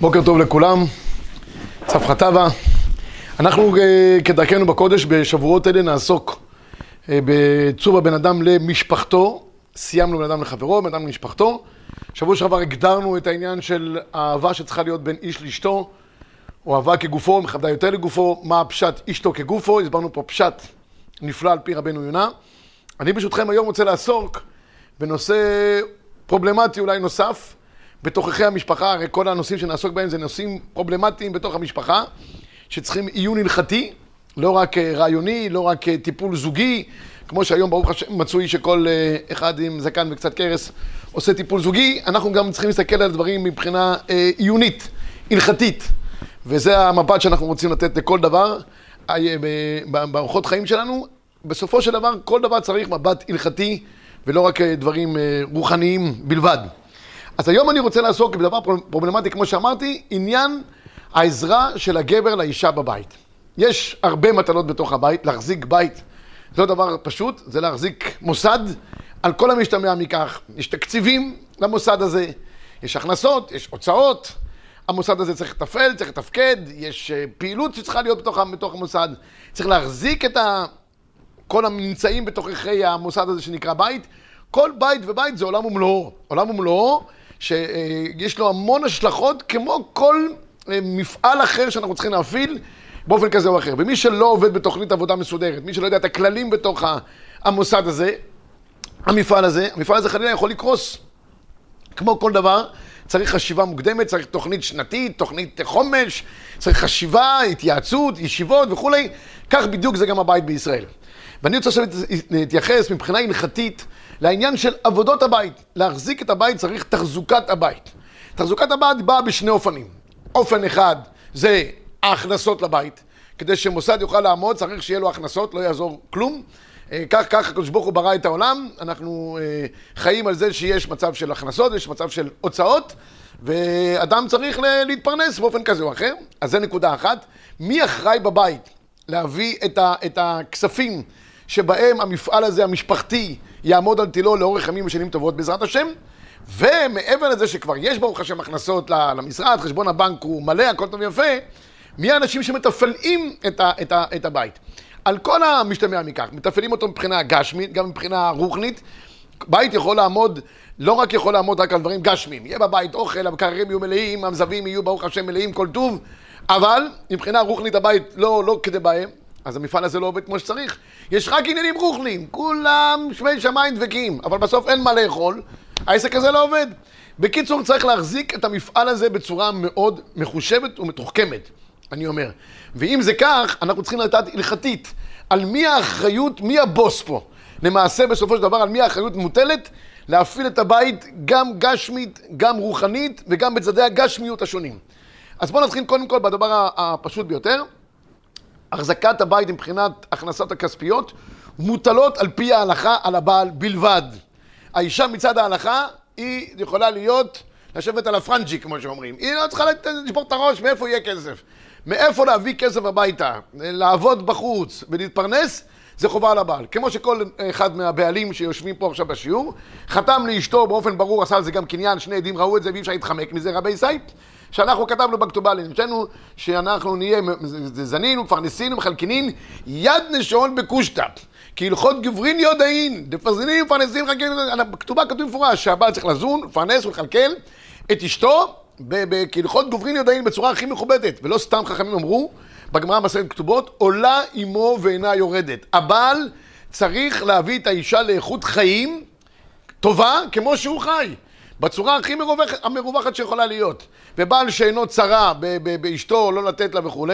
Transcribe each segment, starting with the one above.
בוקר טוב לכולם, צפחת אבה. אנחנו כדרכנו בקודש בשבועות אלה נעסוק בצוב הבן אדם למשפחתו. סיימנו בן אדם לחברו, בן אדם למשפחתו. שבוע שעבר הגדרנו את העניין של האהבה שצריכה להיות בין איש לאשתו, או אהבה כגופו, מכבדה יותר לגופו, מה הפשט אשתו כגופו. הסברנו פה פשט נפלא על פי רבינו יונה. אני ברשותכם היום רוצה לעסוק בנושא פרובלמטי אולי נוסף, בתוככי המשפחה. הרי כל הנושאים שנעסוק בהם זה נושאים פרובלמטיים בתוך המשפחה, שצריכים עיון הלכתי, לא רק רעיוני, לא רק טיפול זוגי, כמו שהיום ברוך השם מצוי שכל אחד עם זקן וקצת קרס עושה טיפול זוגי. אנחנו גם צריכים להסתכל על דברים מבחינה עיונית, הלכתית, וזה המבט שאנחנו רוצים לתת לכל דבר באורחות חיים שלנו. בסופו של דבר, כל דבר צריך מבט הלכתי, ולא רק דברים רוחניים בלבד. אז היום אני רוצה לעסוק בדבר פרובלמטי, כמו שאמרתי, עניין העזרה של הגבר לאישה בבית. יש הרבה מטלות בתוך הבית. להחזיק בית זה לא דבר פשוט, זה להחזיק מוסד על כל המשתמע מכך. יש תקציבים למוסד הזה, יש הכנסות, יש הוצאות. המוסד הזה צריך לתפעל, צריך לתפקד, יש פעילות שצריכה להיות בתוך המוסד. צריך להחזיק את כל הממצאים בתוככי המוסד הזה שנקרא בית. כל בית ובית זה עולם ומלואו. עולם ומלואו שיש לו המון השלכות, כמו כל מפעל אחר שאנחנו צריכים להפעיל באופן כזה או אחר. ומי שלא עובד בתוכנית עבודה מסודרת, מי שלא יודע את הכללים בתוך המוסד הזה, המפעל הזה חלילה יכול לקרוס. כמו כל דבר, צריך חשיבה מוקדמת, צריך תוכנית שנתית, תוכנית חומש, צריך חשיבה, התייעצות, ישיבות וכו'. כך בדיוק זה גם הבית בישראל. ואני רוצה להתייחס מבחינה הלכתית לעניין של עבודות הבית. להחזיק את הבית צריך תחזוקת הבית. תחזוקת הבית באה בשני אופנים. אופן אחד זה ההכנסות לבית. כדי שמוסד יוכל לעמוד צריך שיהיה לו הכנסות, לא יעזור כלום. כך הקדוש ברוך הוא ברא את העולם. אנחנו חיים על זה שיש מצב של הכנסות, יש מצב של הוצאות, ואדם צריך להתפרנס באופן כזה או אחר. אז זה נקודה אחת. מי אחראי בבית להביא את הכספים שבהם המפעל הזה המשפחתי יעמוד על תילו לאורך ימים ושנים טובות בעזרת השם? ומעבר לזה שכבר יש ברוך השם הכנסות למשרד, חשבון הבנק הוא מלא, הכל טוב יפה, מי האנשים שמתפעלים את הבית? על כל המשתמע מכך, מתפעלים אותו מבחינה גשמית, גם מבחינה רוחנית. בית יכול לעמוד, לא רק יכול לעמוד רק על דברים גשמים. יהיה בבית אוכל, המקררים יהיו מלאים, המזווים יהיו ברוך השם מלאים, כל טוב, אבל מבחינה רוחנית הבית לא כדי בהם. אז המפעל הזה לא עובד כמו שצריך. יש רק עניינים רוחניים, כולם שמי שמיים דבקים, אבל בסוף אין מה לאכול, העסק הזה לא עובד. בקיצור, צריך להחזיק את המפעל הזה בצורה מאוד מחושבת ומתוחכמת, אני אומר. ואם זה כך, אנחנו צריכים לדעת הלכתית על מי האחריות, מי הבוס פה. למעשה, בסופו של דבר, על מי האחריות מוטלת להפעיל את הבית גם גשמית, גם רוחנית, וגם בצדדי הגשמיות השונים. אז בואו נתחיל קודם כל בדבר הפשוט ביותר. החזקת הבית מבחינת הכנסת הכספיות מוטלות על פי ההלכה על הבעל בלבד. האישה מצד ההלכה היא יכולה להיות לשבת על הפרנג'י, כמו שאומרים. היא לא צריכה לשבור את הראש מאיפה יהיה כסף. מאיפה להביא כסף הביתה, לעבוד בחוץ ולהתפרנס, זה חובה על הבעל. כמו שכל אחד מהבעלים שיושבים פה עכשיו בשיעור, חתם לאשתו באופן ברור, עשה על זה גם קניין, שני עדים ראו את זה ואי אפשר להתחמק מזה, רבי סייט, שאנחנו כתבנו בכתובה לנשנו, שאנחנו נהיה זנין ומפרנסין ומחלקינין, יד נשעון בקושטה, כי הלכות גברין יודעין, לפרנסין ומפרנסין ומחלקינין. בכתובה כתוב מפורש שהבעל צריך לזון, לפרנס ולחלקל את אשתו, כהלכות גוברין יודעין, בצורה הכי מכובדת. ולא סתם חכמים אמרו בגמרא מסכת כתובות, עולה אמו ואינה יורדת. הבעל צריך להביא את האישה לאיכות חיים טובה כמו שהוא חי, בצורה הכי המרווחת שיכולה להיות. ובעל שאינו צרה באשתו, לא לתת לה וכו',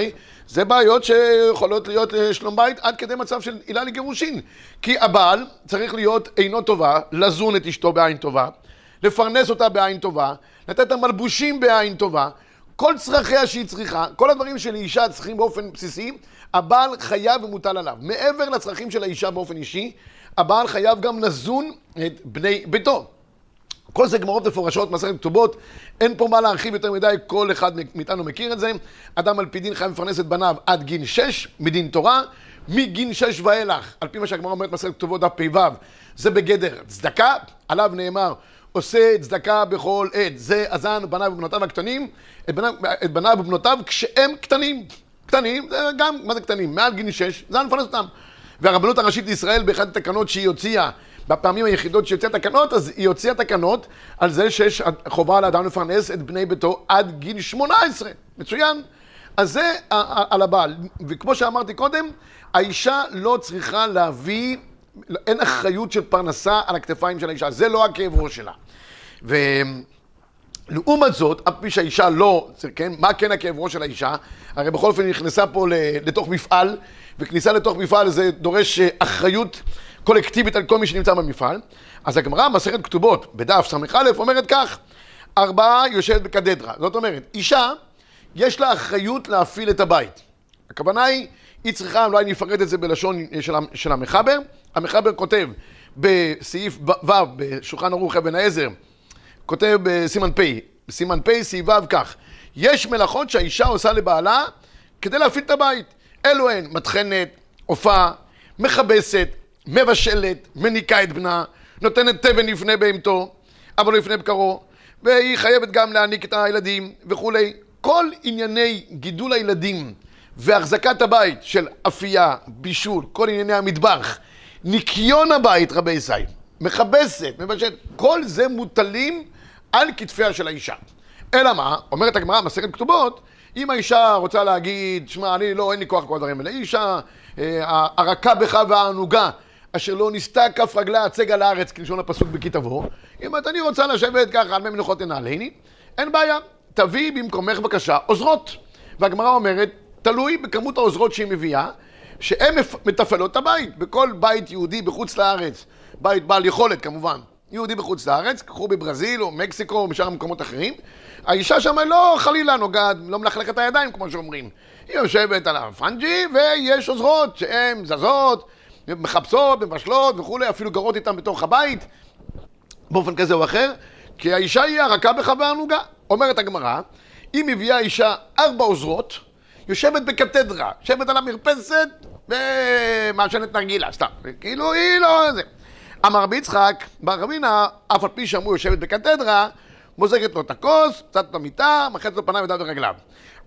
זה בעיות שיכולות להיות לשלום בית עד כדי מצב של עילה לגירושין. כי הבעל צריך להיות אינו טובה, לזון את אשתו בעין טובה, לפרנס אותה בעין טובה, לתת לה מלבושים בעין טובה, כל צרכיה שהיא צריכה, כל הדברים של האישה צריכים באופן בסיסי, הבעל חייב ומוטל עליו. מעבר לצרכים של האישה באופן אישי, הבעל חייב גם לזון את בני ביתו. כל זה גמרות מפורשות, מסכת כתובות, אין פה מה להרחיב יותר מדי, כל אחד מאיתנו מכיר את זה. אדם על פי דין חייב לפרנס את בניו עד גיל 6, מדין תורה, מגין 6 ואילך, על פי מה שהגמרא אומרת מסכת כתובות דף פ"ו, זה בגדר צדקה. עליו נאמר, עושה צדקה בכל עת. זה אזן בניו ובנותיו הקטנים, את בניו ובנותיו כשהם קטנים. קטנים, זה גם, מה זה קטנים? מעל גיל 6, זה מפרנס אותם. והרבנות הראשית לישראל באחד התקנות שהיא הוציאה, בפעמים היחידות שיוצאה תקנות, אז היא הוציאה תקנות על זה שיש חובה לאדם לפרנס את בני ביתו עד גיל 18. מצוין. אז זה על הבעל. וכמו שאמרתי קודם, האישה לא צריכה להביא, אין אחריות של פרנסה על הכתפיים של האישה. זה לא הכאב ראש שלה. ולעומת זאת, אף פי שהאישה לא, כן, מה כן הכאב ראש של האישה? הרי בכל אופן נכנסה פה לתוך מפעל, וכניסה לתוך מפעל זה דורש אחריות קולקטיבית על כל מי שנמצא במפעל. אז הגמרא, מסכת כתובות, בדף ס"א, אומרת כך, 4 יושבת בקדדרה. זאת אומרת, אישה, יש לה אחריות להפעיל את הבית. הכוונה היא צריכה, אולי נפרט את זה בלשון של המחבר. המחבר כותב בסעיף ו' בשולחן ערוך אבן העזר, כותב בסימן פי, בסימן פי סעיף ו' כך, יש מלאכות שהאישה עושה לבעלה כדי להפעיל את הבית. אלו הן מתכנת, הופעה, מכבסת, מבשלת, מניקה את בנה, נותנת תבן לפני בהמתו, אבל לא לפני בקרו, והיא חייבת גם להניק את הילדים וכולי. כל ענייני גידול הילדים והחזקת הבית של אפייה, בישול, כל ענייני המטבח, ניקיון הבית, רבי ישראל, מכבסת, מבשלת, כל זה מוטלים על כתפיה של האישה. אלא מה? אומרת הגמרא, מסכת כתובות, אם האישה רוצה להגיד, שמע, אני לא, אין לי כוח כל הדברים האלה, אישה, הרכה בך והענוגה, אשר לא ניסתה כף רגלה הצג על הארץ, כלשון הפסוק בכתבו, אם את אני רוצה לשבת ככה, על מי מנוחות לנעלני, אין בעיה. תביא במקומך בבקשה עוזרות. והגמרא אומרת, תלוי בכמות העוזרות שהיא מביאה, שהן מתפעלות את הבית. בכל בית יהודי בחוץ לארץ, בית בעל יכולת כמובן, יהודי בחוץ לארץ, קחו בברזיל או מקסיקו או משאר המקומות אחרים, האישה שם לא חלילה נוגעת, לא מלכלכת את הידיים כמו שאומרים. היא יושבת על הפנג'י ויש עוזרות שהן זזות, מחפשות, מבשלות וכולי, אפילו גרות איתן בתוך הבית, באופן כזה או אחר, כי האישה היא הרכה בחווה הנוגה. אומרת הגמרא, אם הביאה אישה 4 עוזרות, יושבת בקתדרה, יושבת על המרפסת ומעשנת נרגילה, סתם. כאילו היא לא זה. אמר רבי יצחק, בר חנינא, אף על פי שאמרו יושבת בקתדרה, מוזגת לו את הכוס, קצת במיטה, מחצת לו פניו ידיו ורגליו.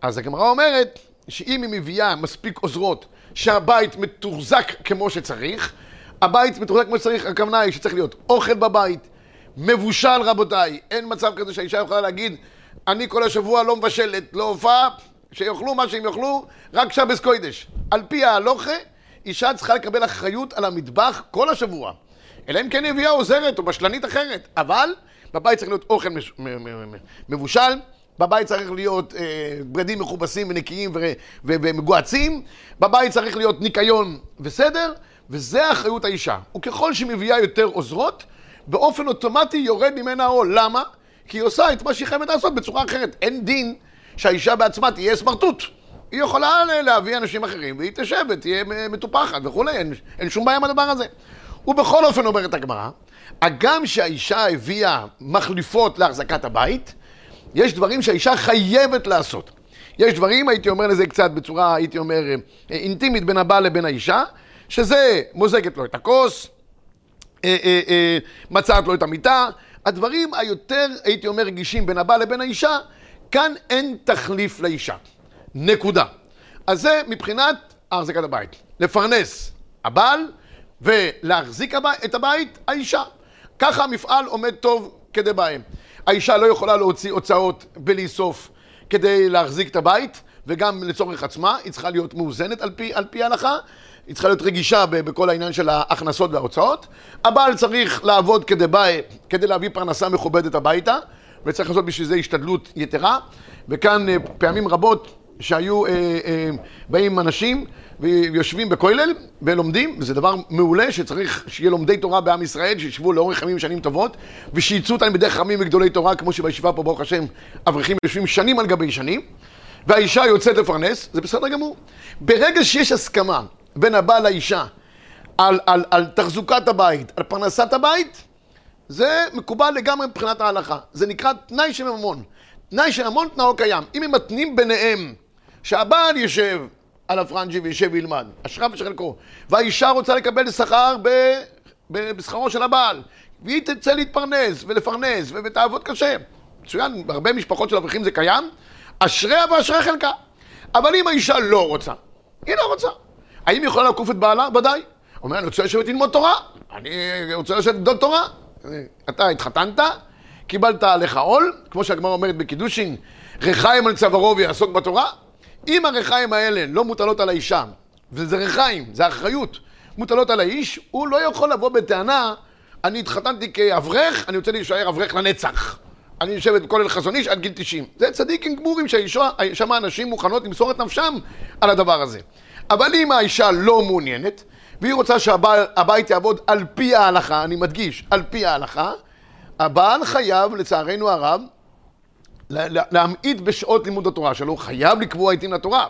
אז הגמרא אומרת, שאם היא מביאה מספיק עוזרות, שהבית מתוחזק כמו שצריך, הבית מתוחזק כמו שצריך, הכוונה היא שצריך להיות אוכל בבית, מבושל רבותיי, אין מצב כזה שהאישה יכולה להגיד, אני כל השבוע לא מבשלת, לא הופעה, שיוכלו מה שהם יוכלו, רק שבס קודש. על פי ההלוכה, אישה צריכה לקבל אחריות על המטבח כל השבוע. אלא אם כן הביאה עוזרת או בשלנית אחרת, אבל בבית צריך להיות אוכל מבושל, בבית צריך להיות בגדים מכובסים ונקיים ומגועצים, בבית צריך להיות ניקיון וסדר, וזה אחריות האישה. וככל שמביאה יותר עוזרות, באופן אוטומטי יורד ממנה העול. למה? כי היא עושה את מה שהיא חייבת לעשות בצורה אחרת. אין דין שהאישה בעצמה תהיה סמרטוט. היא יכולה להביא אנשים אחרים והיא תשבת, תהיה מטופחת וכולי. אין שום בעיה עם הדבר הזה. ובכל אופן אומרת הגמרא, הגם שהאישה הביאה מחליפות להחזקת הבית, יש דברים שהאישה חייבת לעשות. יש דברים, הייתי אומר לזה קצת בצורה, הייתי אומר, אינטימית בין הבעל לבין האישה, שזה מוזגת לו את הכוס, מצאת לו את המיטה, הדברים היותר הייתי אומר רגישים בין הבעל לבין האישה, כאן אין תחליף לאישה, נקודה. אז זה מבחינת החזקת הבית, לפרנס הבעל ולהחזיק את הבית האישה, ככה המפעל עומד טוב כדי בהם. האישה לא יכולה להוציא הוצאות בלי סוף כדי להחזיק את הבית וגם לצורך עצמה, היא צריכה להיות מאוזנת על פי ההלכה, היא צריכה להיות רגישה בכל העניין של ההכנסות וההוצאות. הבעל צריך לעבוד כדי להביא פרנסה מכובדת הביתה, וצריך לעשות בשביל זה השתדלות יתרה. וכאן פעמים רבות שהיו באים אנשים ויושבים בכולל ולומדים, זה דבר מעולה שצריך שיהיה לומדי תורה בעם ישראל, שישבו לאורך ימים שנים טובות, ושיצאו אותם בדרך חמים וגדולי תורה, כמו שבישיבה פה ברוך השם אברכים יושבים שנים על גבי שנים, והאישה יוצאת לפרנס, זה בסדר גמור. ברגע שיש הסכמה, בין הבעל לאישה, על תחזוקת הבית, על פרנסת הבית, זה מקובל לגמרי מבחינת ההלכה. זה נקרא תנאי של ממון. תנאי של ממון תנאו קיים. אם הם מתנים ביניהם שהבעל יושב על הפרנג'י וישב וילמד, אשריו ושחלקו, והאישה רוצה לקבל שכר בשכרו של הבעל, והיא תצא להתפרנס ולפרנס ותעבוד קשה. מצוין, בהרבה משפחות של אברכים זה קיים, אשריה ואשרי חלקה. אבל אם האישה לא רוצה, היא לא רוצה. האם היא יכולה לקוף את בעלה? ודאי. אומר, אני רוצה לשבת ללמוד תורה, אני רוצה לשבת לדוד תורה. אתה התחתנת, קיבלת עליך עול, כמו שהגמרא אומרת בקידושין, רחיים על צווארו יעסוק בתורה. אם הרחיים האלה לא מוטלות על האישה, וזה רחיים, זה אחריות, מוטלות על האיש, הוא לא יכול לבוא בטענה, אני התחתנתי כאברך, אני רוצה להישאר אברך לנצח. אני יושבת בכל אל חזון איש עד גיל 90. זה צדיקים גמורים שהאישה האנשים מוכנות למסור את נפשם על הדבר הזה. אבל אם האישה לא מעוניינת, והיא רוצה שהבית יעבוד על פי ההלכה, אני מדגיש, על פי ההלכה, הבעל חייב, לצערנו הרב, להמעיט בשעות לימוד התורה שלו, חייב לקבוע עיתים לתורה.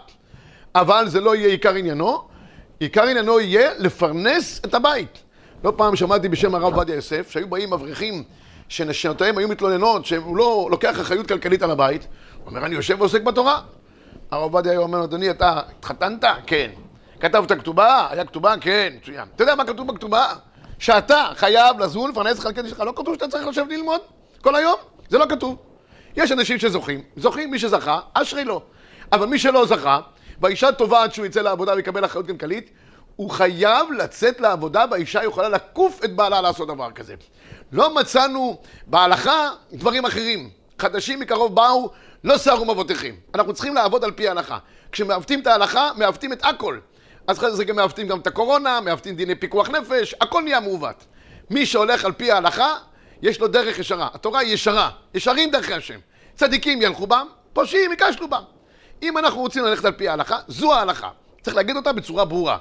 אבל זה לא יהיה עיקר עניינו, עיקר עניינו יהיה לפרנס את הבית. לא פעם שמעתי בשם הרב עובדיה יוסף, שהיו באים אברכים שנשנותיהם היו מתלוננות, שהוא לא לוקח אחריות כלכלית על הבית, הוא אומר, אני יושב ועוסק בתורה. הרב עובדיה היה אומר, אדוני, אתה התחתנת? כן. כתבת כתובה? היה כתובה? כן. אתה יודע מה כתוב בכתובה? שאתה חייב לזון, לפרנס חלקי שלך. לא כתוב שאתה צריך לשבת ללמוד כל היום? זה לא כתוב. יש אנשים שזוכים. זוכים מי שזכה, אשרי לו. אבל מי שלא זכה, והאישה תובעת שהוא יצא לעבודה ויקבל אחריות כלכלית, הוא חייב לצאת לעבודה, והאישה יכולה לקוף את בעלה לעשות דבר כזה. לא מצאנו בהלכה דברים אחרים. חדשים מקרוב באו, לא סערו מאבותיכם. אנחנו צריכים לעבוד על פי ההלכה. כשמעוותים את ההלכה, מעוותים את הכל. אז זה גם מעוותים גם את הקורונה, מעוותים דיני פיקוח נפש, הכל נהיה מעוות. מי שהולך על פי ההלכה, יש לו דרך ישרה. התורה היא ישרה, ישרים דרכי השם. צדיקים ילכו בם, פושעים ייכשלו בם. אם אנחנו רוצים ללכת על פי ההלכה, זו ההלכה. צריך להגיד אותה בצורה ברורה.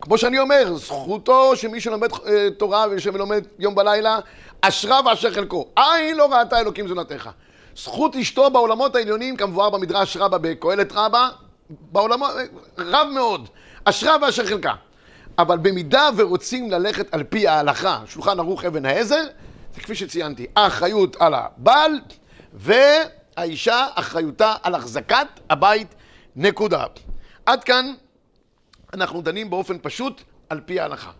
כמו שאני אומר, זכותו שמי שלומד תורה ושלומד יום בלילה, אשרה ואשר חלקו. עין לא ראתה אלוקים זונתך. זכות אשתו בעולמות העליונים, כמבואר במדרש רבה בקהלת רבה, בעולמות רב מאוד. אשרה ואשר חלקה. אבל במידה ורוצים ללכת על פי ההלכה, שולחן ערוך אבן העזר, זה כפי שציינתי, האחריות על הבעל, והאישה אחריותה על החזקת הבית, נקודה. עד כאן אנחנו דנים באופן פשוט על פי ההלכה.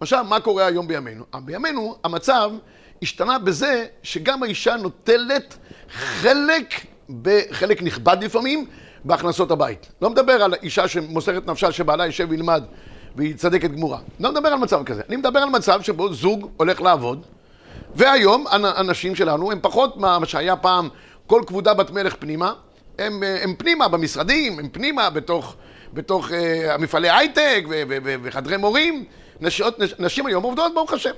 עכשיו, מה קורה היום בימינו? בימינו המצב השתנה בזה שגם האישה נוטלת חלק נכבד לפעמים בהכנסות הבית. לא מדבר על אישה שמוסרת נפשה שבעלה ישב וילמד והיא צדקת גמורה. לא מדבר על מצב כזה. אני מדבר על מצב שבו זוג הולך לעבוד, והיום הנשים שלנו הם פחות מה שהיה פעם כל כבודה בת מלך פנימה. הם פנימה במשרדים, הם פנימה בתוך המפעלי הייטק וחדרי מורים. נשים היום עובדות, ברוך השם.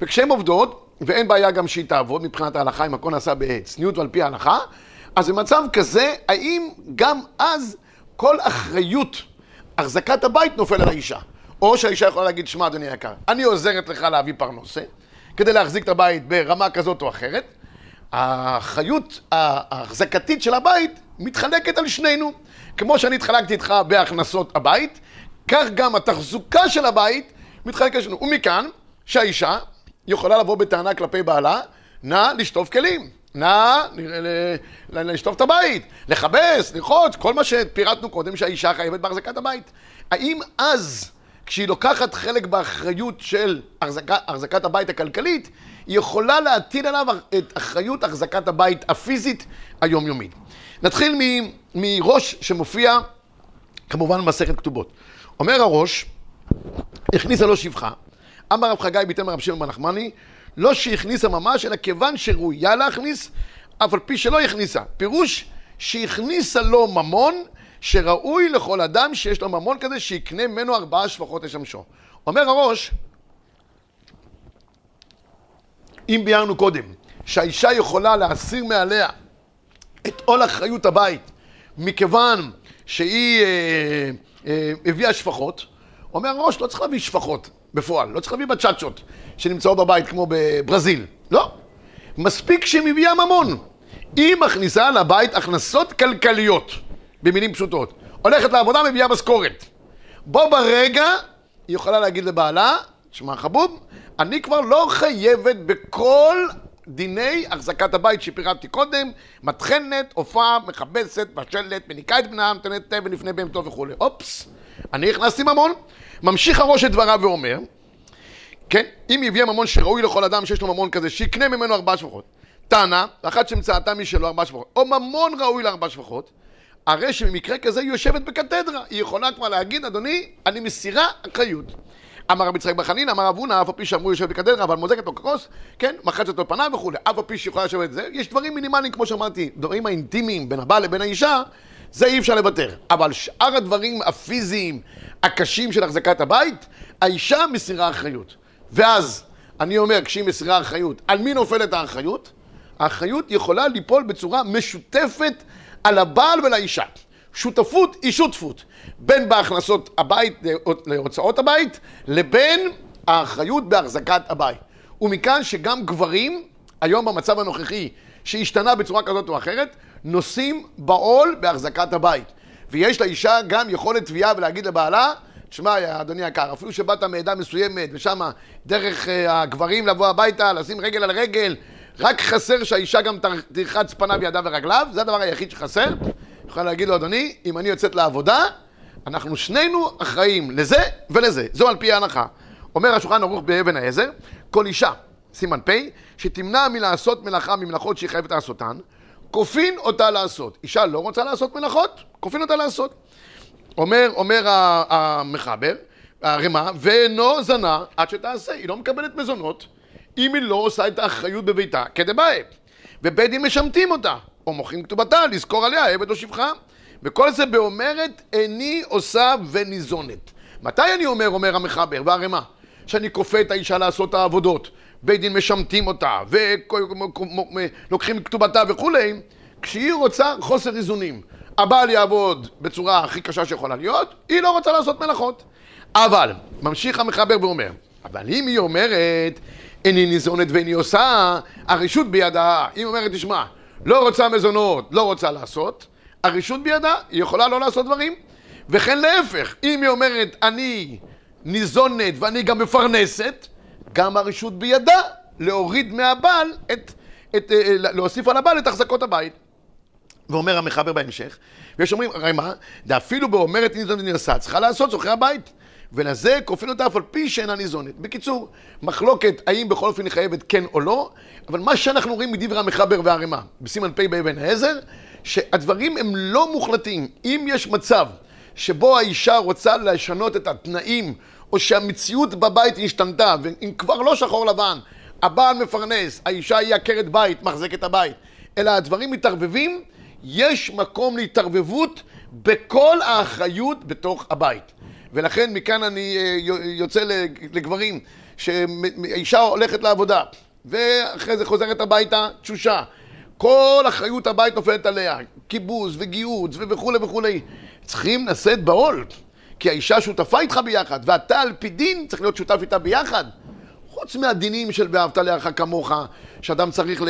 וכשהן עובדות, ואין בעיה גם שהיא תעבוד מבחינת ההלכה, אם הכל נעשה בצניעות ועל פי ההלכה, אז במצב כזה, האם גם אז כל אחריות החזקת הבית נופל על האישה? או שהאישה יכולה להגיד, שמע אדוני יקר, אני עוזרת לך להביא פרנסה, כדי להחזיק את הבית ברמה כזאת או אחרת, האחריות ההחזקתית של הבית מתחלקת על שנינו. כמו שאני התחלקתי איתך בהכנסות הבית, כך גם התחזוקה של הבית מתחלקת על שנינו. ומכאן שהאישה יכולה לבוא בטענה כלפי בעלה, נא לשטוף כלים, נא לשטוף את הבית, לכבס, לרחוץ, כל מה שפירטנו קודם שהאישה חייבת בהחזקת הבית. האם אז כשהיא לוקחת חלק באחריות של החזקת הבית הכלכלית, היא יכולה להטיל עליו את אחריות החזקת הבית הפיזית היומיומית? נתחיל מראש שמופיע, כמובן, מסכת כתובות. אומר הראש, הכניסה לא שפחה. אמר רב חגי ביטל מרב שמעון נחמני, לא שהכניסה ממש, אלא כיוון שראויה להכניס, אבל פי שלא הכניסה. פירוש שהכניסה לו ממון, שראוי לכל אדם שיש לו ממון כזה שיקנה ממנו 4 שפחות לשמשו. אומר הראש, אם ביארנו קודם שהאישה יכולה להסיר מעליה את עול אחריות הבית מכיוון שהיא הביאה שפחות, אומר הראש, לא צריך להביא שפחות בפועל, לא צריך להביא בצ'אצ'ות שנמצאות בבית כמו בברזיל, לא. מספיק שהיא מביאה ממון. היא מכניסה לבית הכנסות כלכליות. במילים פשוטות, הולכת לעבודה, מביאה משכורת. בו ברגע, היא יכולה להגיד לבעלה, תשמע חבוב, אני כבר לא חייבת בכל דיני החזקת הבית שפירטתי קודם, מתחנת, עופה, מכבסת, בשלת, מניקה את בנה, מתנת תה ולפני בהמתו וכו'. אופס, אני הכנסתי ממון, ממשיך הראש את דבריו ואומר, כן? אם יביא ממון שראוי לכל אדם שיש לו ממון כזה, שיקנה ממנו 4 שפחות. טענה, אחת שמצאתה משלו 4 שפחות, או ממון ראוי ל4 שפחות, הרי שבמקרה כזה היא יושבת בקתדרה. היא יכולה כבר להגיד, אדוני, אני מסירה אחריות. אמר רבי יצחק בר חנינא, אמר רב הונא, אף על פי שאמרו יושבת בקתדרה, אבל מוזגת לו כוס, כן? מחצת לו פניו וכו'. אף על פי שיכולה לשבת את זה, יש דברים מינימליים, כמו שאמרתי, דברים האינטימיים בין הבעל לבין האישה, זה אי אפשר לוותר. אבל שאר הדברים הפיזיים, הקשים של החזקת הבית, האישה מסירה אחריות. ואז, אני אומר, כשהיא מסירה אחריות, על מי נופלת האחריות? האחריות יכולה ליפול בצורה משותפת על הבעל ולאישה. שותפות היא שותפות. בין בהכנסות הבית להוצאות הבית, לבין האחריות בהחזקת הבית. ומכאן שגם גברים, היום במצב הנוכחי, שהשתנה בצורה כזאת או אחרת, נושאים בעול בהחזקת הבית. ויש לאישה גם יכולת תביעה ולהגיד לבעלה, תשמע, אדוני יקר, אפילו שבאת מעדה מסוימת, ושם דרך הגברים לבוא הביתה, לשים רגל על רגל, רק חסר שהאישה גם תרחץ פניו ידיו ורגליו, זה הדבר היחיד שחסר. יכולה להגיד לו, אדוני, אם אני יוצאת לעבודה, אנחנו שנינו אחראים לזה ולזה. זו על פי ההנחה. אומר השולחן ערוך באבן העזר, כל אישה, סימן פי, שתמנע מלעשות מלאכה ממלאכות שהיא חייבת לעשותן, כופין אותה לעשות. אישה לא רוצה לעשות מלאכות, כופין אותה לעשות. אומר המחבר, הרמה, ואינו זנה עד שתעשה. היא לא מקבלת מזונות, אם היא לא עושה את האחריות בביתה, כדבעי. ובית דין משמטים אותה, או מוכרים כתובתה, לזכור עליה, עבד או שפחה. וכל זה באומרת, איני עושה וניזונת. מתי אני אומר המחבר והרמה, שאני כופה את האישה לעשות העבודות, בית דין משמטים אותה, ולוקחים כתובתה וכולי, כשהיא רוצה חוסר איזונים. הבעל יעבוד בצורה הכי קשה שיכולה להיות, היא לא רוצה לעשות מלאכות. אבל, ממשיך המחבר ואומר, אבל אם היא אומרת, איני ניזונת ואיני עושה, הרשות בידה. אם אומרת, תשמע, לא רוצה מזונות, לא רוצה לעשות, הרשות בידה, היא יכולה לא לעשות דברים. וכן להפך, אם היא אומרת, אני ניזונת ואני גם מפרנסת, גם הרשות בידה להוריד מהבעל, להוסיף על הבעל את החזקות הבית. ואומר המחבר בהמשך, ויש אומרים, רמה, דאפילו באומרת ניזונת ונירסה, צריכה לעשות צורכי הבית. ולזה כופין אותה אף על פי שאינה ניזונת. בקיצור, מחלוקת האם בכל אופן היא חייבת כן או לא, אבל מה שאנחנו רואים מדברי המחבר והרמה, בסימן פי באבן העזר, שהדברים הם לא מוחלטים. אם יש מצב שבו האישה רוצה לשנות את התנאים, או שהמציאות בבית השתנתה, ואם כבר לא שחור לבן, הבעל מפרנס, האישה היא עקרת בית, מחזקת הבית, אלא הדברים מתערבבים, יש מקום להתערבבות בכל האחריות בתוך הבית. ולכן מכאן אני יוצא לגברים, שהאישה הולכת לעבודה, ואחרי זה חוזרת הביתה תשושה. כל אחריות הבית נופלת עליה, כיבוס וגיוץ וכו' וכו'. צריכים לשאת בעול, כי האישה שותפה איתך ביחד, ואתה על פי דין צריך להיות שותף איתה ביחד. חוץ מהדינים של ואהבת לאהבך כמוך, שאדם צריך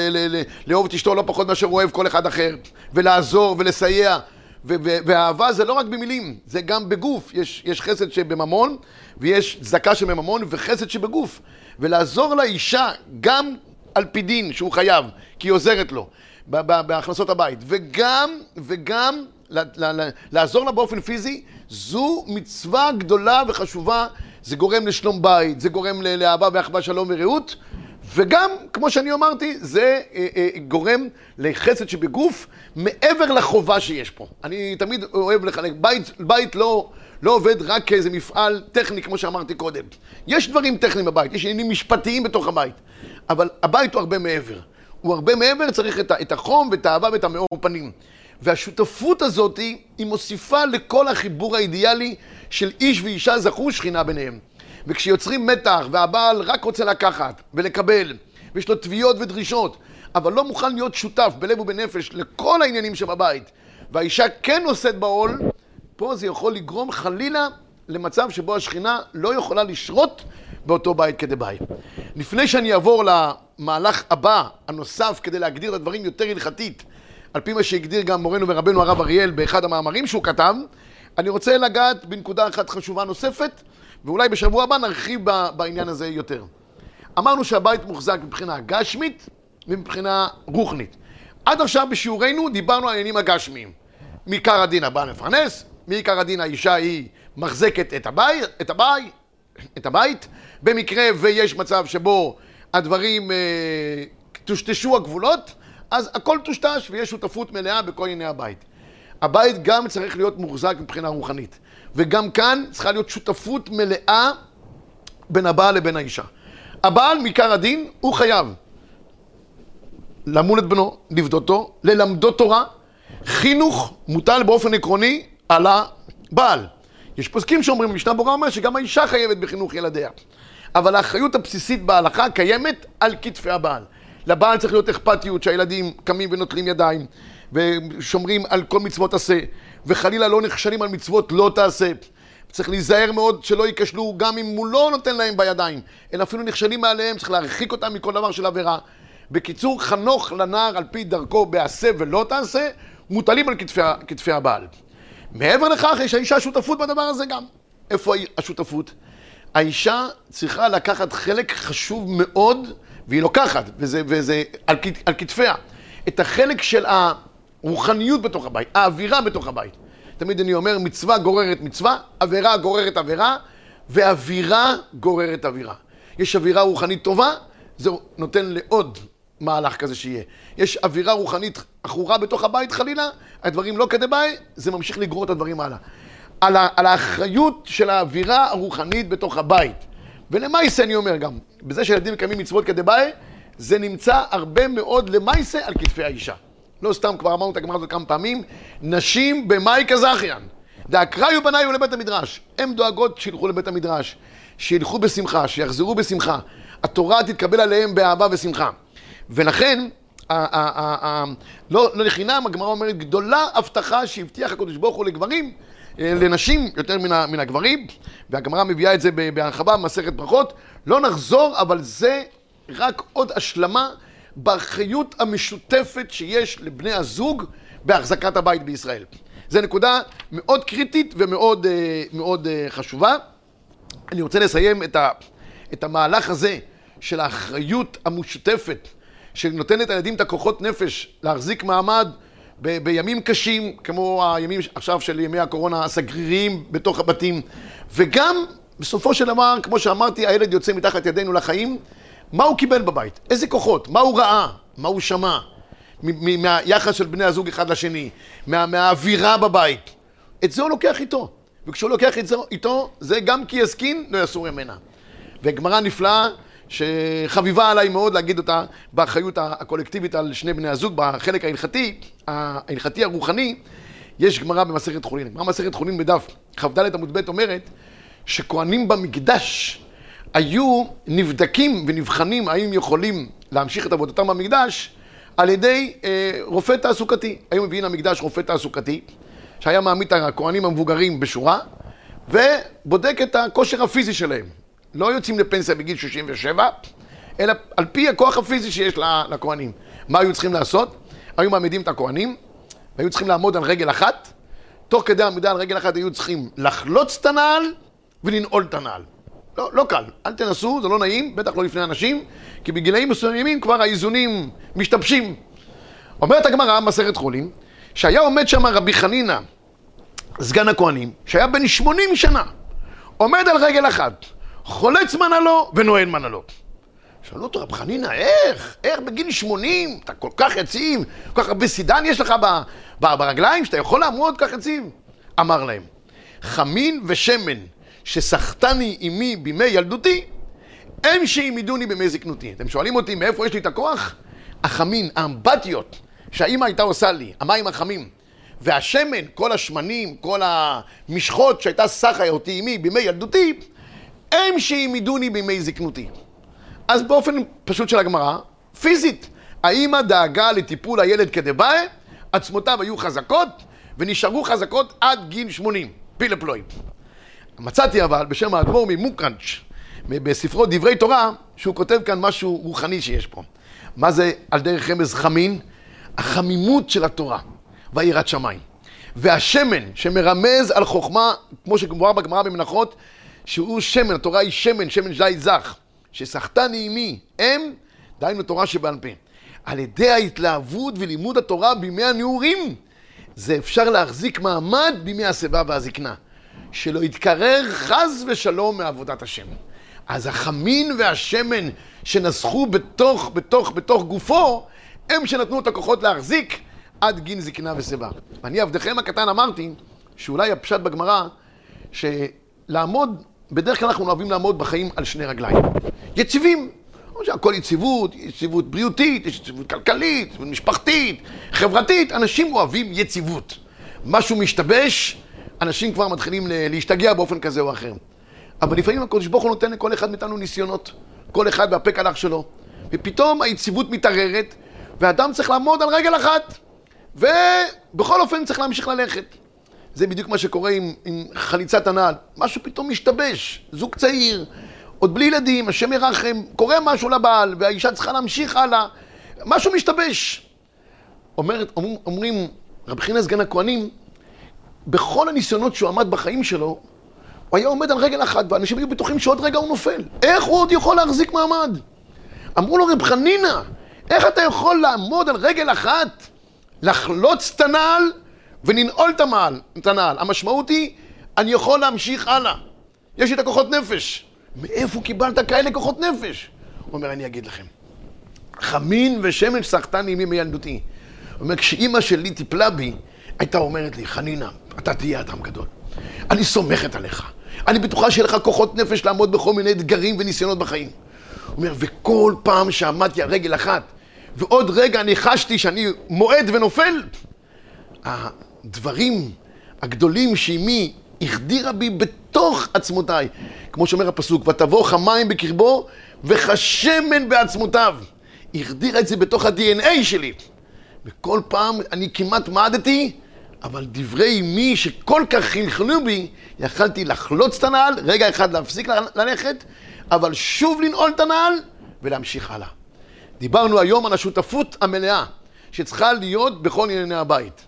לאהוב את אשתו לא פחות מאשר אוהב כל אחד אחר, ולעזור ולסייע. ואהבה זה לא רק במילים, זה גם בגוף. יש חסד שבממון, ויש צדקה שבממון, וחסד שבגוף. ולעזור לאישה גם על פי דין שהוא חייב, כי היא עוזרת לו בהכנסות הבית, וגם לעזור לה באופן פיזי, זו מצווה גדולה וחשובה. זה גורם לשלום בית, זה גורם לאהבה ואחווה שלום ורעות, וגם, כמו שאני אמרתי, זה גורם לחסד שבגוף, מעבר לחובה שיש פה. אני תמיד אוהב לחלק, בית לא עובד רק כאיזה מפעל טכני, כמו שאמרתי קודם. יש דברים טכניים בבית, יש עניינים משפטיים בתוך הבית, אבל הבית הוא הרבה מעבר. הוא הרבה מעבר, צריך את החום ואת האהבה ואת המאור פנים. והשותפות הזאת היא מוסיפה לכל החיבור האידיאלי של איש ואישה זכו שכינה ביניהם. וכשיוצרים מתח והבעל רק רוצה לקחת ולקבל, ויש לו תביעות ודרישות, אבל לא מוכן להיות שותף בלב ובנפש לכל העניינים שבבית, והאישה כן נושאת בעול, פה זה יכול לגרום חלילה למצב שבו השכינה לא יכולה לשרות באותו בית כדבעי. לפני שאני אעבור למהלך הבא הנוסף כדי להגדיר את הדברים יותר הלכתית, על פי מה שהגדיר גם מורנו ורבנו הרב אריאל באחד המאמרים שהוא כתב, אני רוצה לגעת בנקודה אחת חשובה נוספת, ואולי בשבוע הבא נרחיב בעניין הזה יותר. אמרנו שהבית מוחזק מבחינה גשמית ומבחינה רוחנית. עד עכשיו בשיעורנו דיברנו על העניינים הגשמיים. מעיקר הדין הבעל מפרנס, מעיקר הדין האישה היא מחזקת את הבית, את הבית. במקרה ויש מצב שבו הדברים טושטשו הגבולות, אז הכל טושטש ויש שותפות מלאה בכל עיני הבית. הבית גם צריך להיות מוחזק מבחינה רוחנית, וגם כאן צריכה להיות שותפות מלאה בין הבעל לבין האישה. הבעל מעיקר הדין הוא חייב למול את בנו, לבדותו, ללמדו תורה. חינוך מוטל באופן עקרוני על הבעל. יש פוסקים שאומרים, משנה ברורה אומר שגם האישה חייבת בחינוך ילדיה. אבל האחריות הבסיסית בהלכה קיימת על כתפי הבעל. לבעל צריך להיות אכפתיות שהילדים קמים ונוטלים ידיים ושומרים על כל מצוות עשה, וחלילה לא נכשלים על מצוות לא תעשה. צריך להיזהר מאוד שלא יקשלו גם אם הוא לא נותן להם בידיים, אלא אפילו נכשלים מעליהם, צריך להרחיק אותם מכל דבר של עבירה. בקיצור, חנוך לנער על פי דרכו בעשה ולא תעשה, מוטלים על כתפי הבעל. מעבר לכך, יש האישה שותפות בדבר הזה גם. איפה השותפות? האישה צריכה לקחת חלק חשוב מאוד, והיא לוקחת, וזה על כתפיה, את החלק של הרוחניות בתוך הבית, האווירה בתוך הבית. תמיד אני אומר, מצווה גוררת מצווה, עבירה גוררת עבירה, ואווירה גוררת אווירה. יש אווירה רוחנית טובה, זה נותן לעוד מהלך כזה שיהיה. יש אווירה רוחנית אחורה בתוך הבית חלילה, הדברים לא כדאי, זה ממשיך לגרור את הדברים הלאה. על האחריות של האווירה הרוחנית בתוך הבית. ולמעשה אני אומר גם, בזה שילדים מקיימים מצוות כדאי, זה נמצא הרבה מאוד למעשה על כתפי האישה. לא סתם, כבר אמרנו את הגמרא הזאת כמה פעמים, נשים במאי כזכיין. דאקראיו בניו לבית המדרש. הם דואגות שילכו לבית המדרש, שילכו בשמחה, שיחזרו בשמחה. התורה תתקבל עליהם באהבה ושמחה. ולכן, לא לחינם, הגמרא אומרת, גדולה הבטחה שהבטיח הקדוש ברוך הוא לגברים, לנשים יותר מן הגברים, והגמרא מביאה את זה בהרחבה, במסכת ברכות. לא נחזור, אבל זה רק עוד השלמה באחריות המשותפת שיש לבני הזוג בהחזקת הבית בישראל. זו נקודה מאוד קריטית ומאוד מאוד חשובה. אני רוצה לסיים את המהלך הזה של האחריות המשותפת שנותנת לילדים את הכוחות נפש להחזיק מעמד בימים קשים, כמו הימים עכשיו של ימי הקורונה, הסגריריים בתוך הבתים. וגם בסופו של דבר, כמו שאמרתי, הילד יוצא מתחת ידינו לחיים, מה הוא קיבל בבית? איזה כוחות? מה הוא ראה? מה הוא שמע? מהיחס של בני הזוג אחד לשני, מהאווירה בבית. את זה הוא לוקח איתו. וכשהוא לוקח את זה איתו, זה גם כי יסכין, לא יסור ממנה. וגמרא נפלאה, שחביבה עליי מאוד להגיד אותה באחריות הקולקטיבית על שני בני הזוג, בחלק ההלכתי הרוחני, יש גמרא במסכת חולין. גמרא במסכת חולין בדף כ"ד עמוד ב' אומרת, שכהנים במקדש היו נבדקים ונבחנים האם יכולים להמשיך את עבודתם במקדש על ידי רופא תעסוקתי. היו מביאים למקדש רופא תעסוקתי, שהיה מעמיד את הכהנים המבוגרים בשורה, ובודק את הכושר הפיזי שלהם. לא יוצאים לפנסיה בגיל 67, אלא על פי הכוח הפיזי שיש לכהנים. מה היו צריכים לעשות? היו מעמידים את הכהנים, והיו צריכים לעמוד על רגל אחת, תוך כדי העמידה על רגל אחת היו צריכים לחלוץ את הנעל ולנעול את הנעל. לא קל, אל תנסו, זה לא נעים, בטח לא לפני אנשים, כי בגילאים מסוימים כבר האיזונים משתבשים. אומרת הגמרא מסכת חולין, שהיה עומד שם רבי חנינה, סגן הכהנים, שהיה בן 80 שנה, עומד על רגל אחת, חולץ מנהלו ונועל מנהלו. שאלו אותו, רב חנינה, איך בגיל 80 אתה כל כך יציב, כל כך הרבה סידן יש לך ברגליים שאתה יכול לעמוד כל כך יציב? אמר להם, חמין ושמן שסחטני עמי בימי ילדותי, הם שהעמידוני בימי זקנותי. אתם שואלים אותי מאיפה יש לי את הכוח? החמין, האמבטיות שהאמא הייתה עושה לי, המים החמים, והשמן, כל השמנים, כל המשחות שהייתה סחה אותי עמי בימי ילדותי, הם שהעמידוני בימי זקנותי. אז באופן פשוט של הגמרא, פיזית, האמא דאגה לטיפול הילד כדבעי, עצמותיו היו חזקות ונשארו חזקות עד גיל 80, פילה פלוי. מצאתי אבל בשם האדמור ממוקרנצ' בספרו דברי תורה, שהוא כותב כאן משהו רוחני שיש פה. מה זה על דרך רמז חמין? החמימות של התורה והיראת שמיים. והשמן שמרמז על חוכמה, כמו שגמורה בגמרא במנחות, שהוא שמן, התורה היא שמן, שמן זית זך, שסחטה נעימי, הם דיינו תורה שבעל פה. על ידי ההתלהבות ולימוד התורה בימי הנעורים, זה אפשר להחזיק מעמד בימי הסבה והזקנה. שלא יתקרר חס ושלום מעבודת השם. אז החמין והשמן שנסחו בתוך גופו, הם שנתנו את הכוחות להחזיק עד גיל זקנה ושיבה. אני עבדכם הקטן אמרתי, שאולי הפשט בגמרא, שלעמוד, בדרך כלל אנחנו אוהבים לעמוד בחיים על שני רגליים. יציבים, הכל יציבות, יציבות בריאותית, יציבות כלכלית, יציבות משפחתית, חברתית, אנשים אוהבים יציבות. משהו משתבש, אנשים כבר מתחילים להשתגע באופן כזה או אחר. אבל לפעמים הקדוש ברוך הוא נותן לכל אחד מאיתנו ניסיונות, כל אחד והפה קלח שלו. ופתאום היציבות מתערערת, והאדם צריך לעמוד על רגל אחת, ובכל אופן צריך להמשיך ללכת. זה בדיוק מה שקורה עם חליצת הנעל. משהו פתאום משתבש, זוג צעיר, עוד בלי ילדים, השם ירחם, קורה משהו לבעל, והאישה צריכה להמשיך הלאה, משהו משתבש. אומרים רבי חנינה סגן הכהנים, בכל הניסיונות שהוא עמד בחיים שלו, הוא היה עומד על רגל אחת, ואנשים היו בטוחים שעוד רגע הוא נופל. איך הוא עוד יכול להחזיק מעמד? אמרו לו, רבי חנינה, איך אתה יכול לעמוד על רגל אחת, לחלוץ את הנעל ולנעול את הנעל? המשמעות היא, אני יכול להמשיך הלאה. יש לי את הכוחות נפש. מאיפה קיבלת כאלה כוחות נפש? הוא אומר, אני אגיד לכם, חמין ושמן שסחטני עימי מילדותי. הוא אומר, כשאימא שלי טיפלה בי, הייתה אומרת לי, חנינה, אתה תהיה אדם גדול. אני סומכת עליך. אני בטוחה שיהיה לך כוחות נפש לעמוד בכל מיני אתגרים וניסיונות בחיים. הוא אומר, וכל פעם שעמדתי על רגל אחת, ועוד רגע אני חשתי שאני מועד ונופל, הדברים הגדולים שאימי החדירה בי בתוך עצמותיי. כמו שאומר הפסוק, ותבוא חמיים בקרבו וחשמן בעצמותיו. החדירה את זה בתוך ה-DNA שלי. וכל פעם אני כמעט מעדתי, אבל דברי אימי שכל כך חינכנו בי, יכלתי לחלוץ את הנעל, רגע אחד להפסיק ללכת, אבל שוב לנעול את הנעל ולהמשיך הלאה. דיברנו היום על השותפות המלאה, שצריכה להיות בכל ענייני הבית.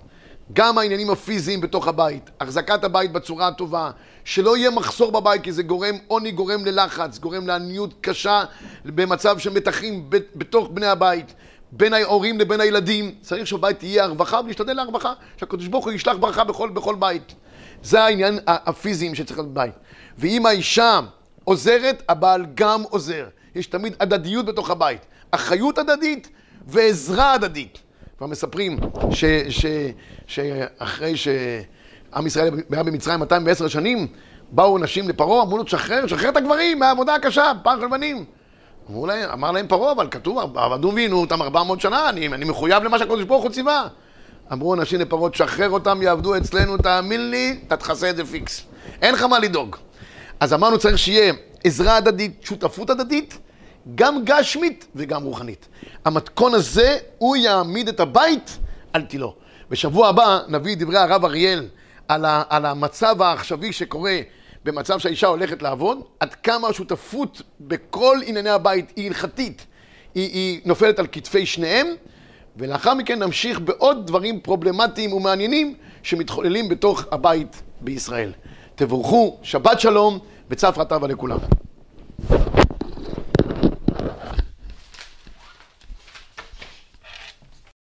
גם העניינים הפיזיים בתוך הבית, החזקת הבית בצורה הטובה, שלא יהיה מחסור בבית, כי זה גורם עוני, גורם ללחץ, גורם לעניות קשה, במצב של מתחים בתוך בני הבית, בין ההורים לבין הילדים. צריך שבבית תהיה הרווחה, ולהשתדל להרווחה, שהקדוש ברוך הוא ישלח ברכה בכל בית. זה העניין הפיזיים שצריך בבית. ואם האישה עוזרת, הבעל גם עוזר. יש תמיד הדדיות בתוך הבית, אחריות הדדית ועזרה הדדית. כבר מספרים שאחרי שעם ישראל היה במצרים 210 שנים, באו נשים לפרעה, אמרו לו, שחרר את הגברים מהעבודה הקשה, פעם של בנים. אמר להם פרעה, אבל כתוב, עבדו וינו אותם 400 שנה, אני מחויב למה שהקדוש ברוך הוא ציווה. אמרו נשים לפרעה, שחרר אותם, יעבדו אצלנו, תאמין לי, אתה תכסה את זה פיקס. אין לך מה לדאוג. אז אמרנו, צריך שיהיה עזרה הדדית, שותפות הדדית, גם גשמית וגם רוחנית. המתכון הזה הוא יעמיד את הבית על תילו. בשבוע הבא נביא דברי הרב אריאל על המצב העכשווי שקורה במצב שהאישה הולכת לעבוד, עד כמה השותפות בכל ענייני הבית היא הלכתית, היא נופלת על כתפי שניהם, ולאחר מכן נמשיך בעוד דברים פרובלמטיים ומעניינים שמתחוללים בתוך הבית בישראל. תבורכו, שבת שלום, וצפחת אבה לכולם.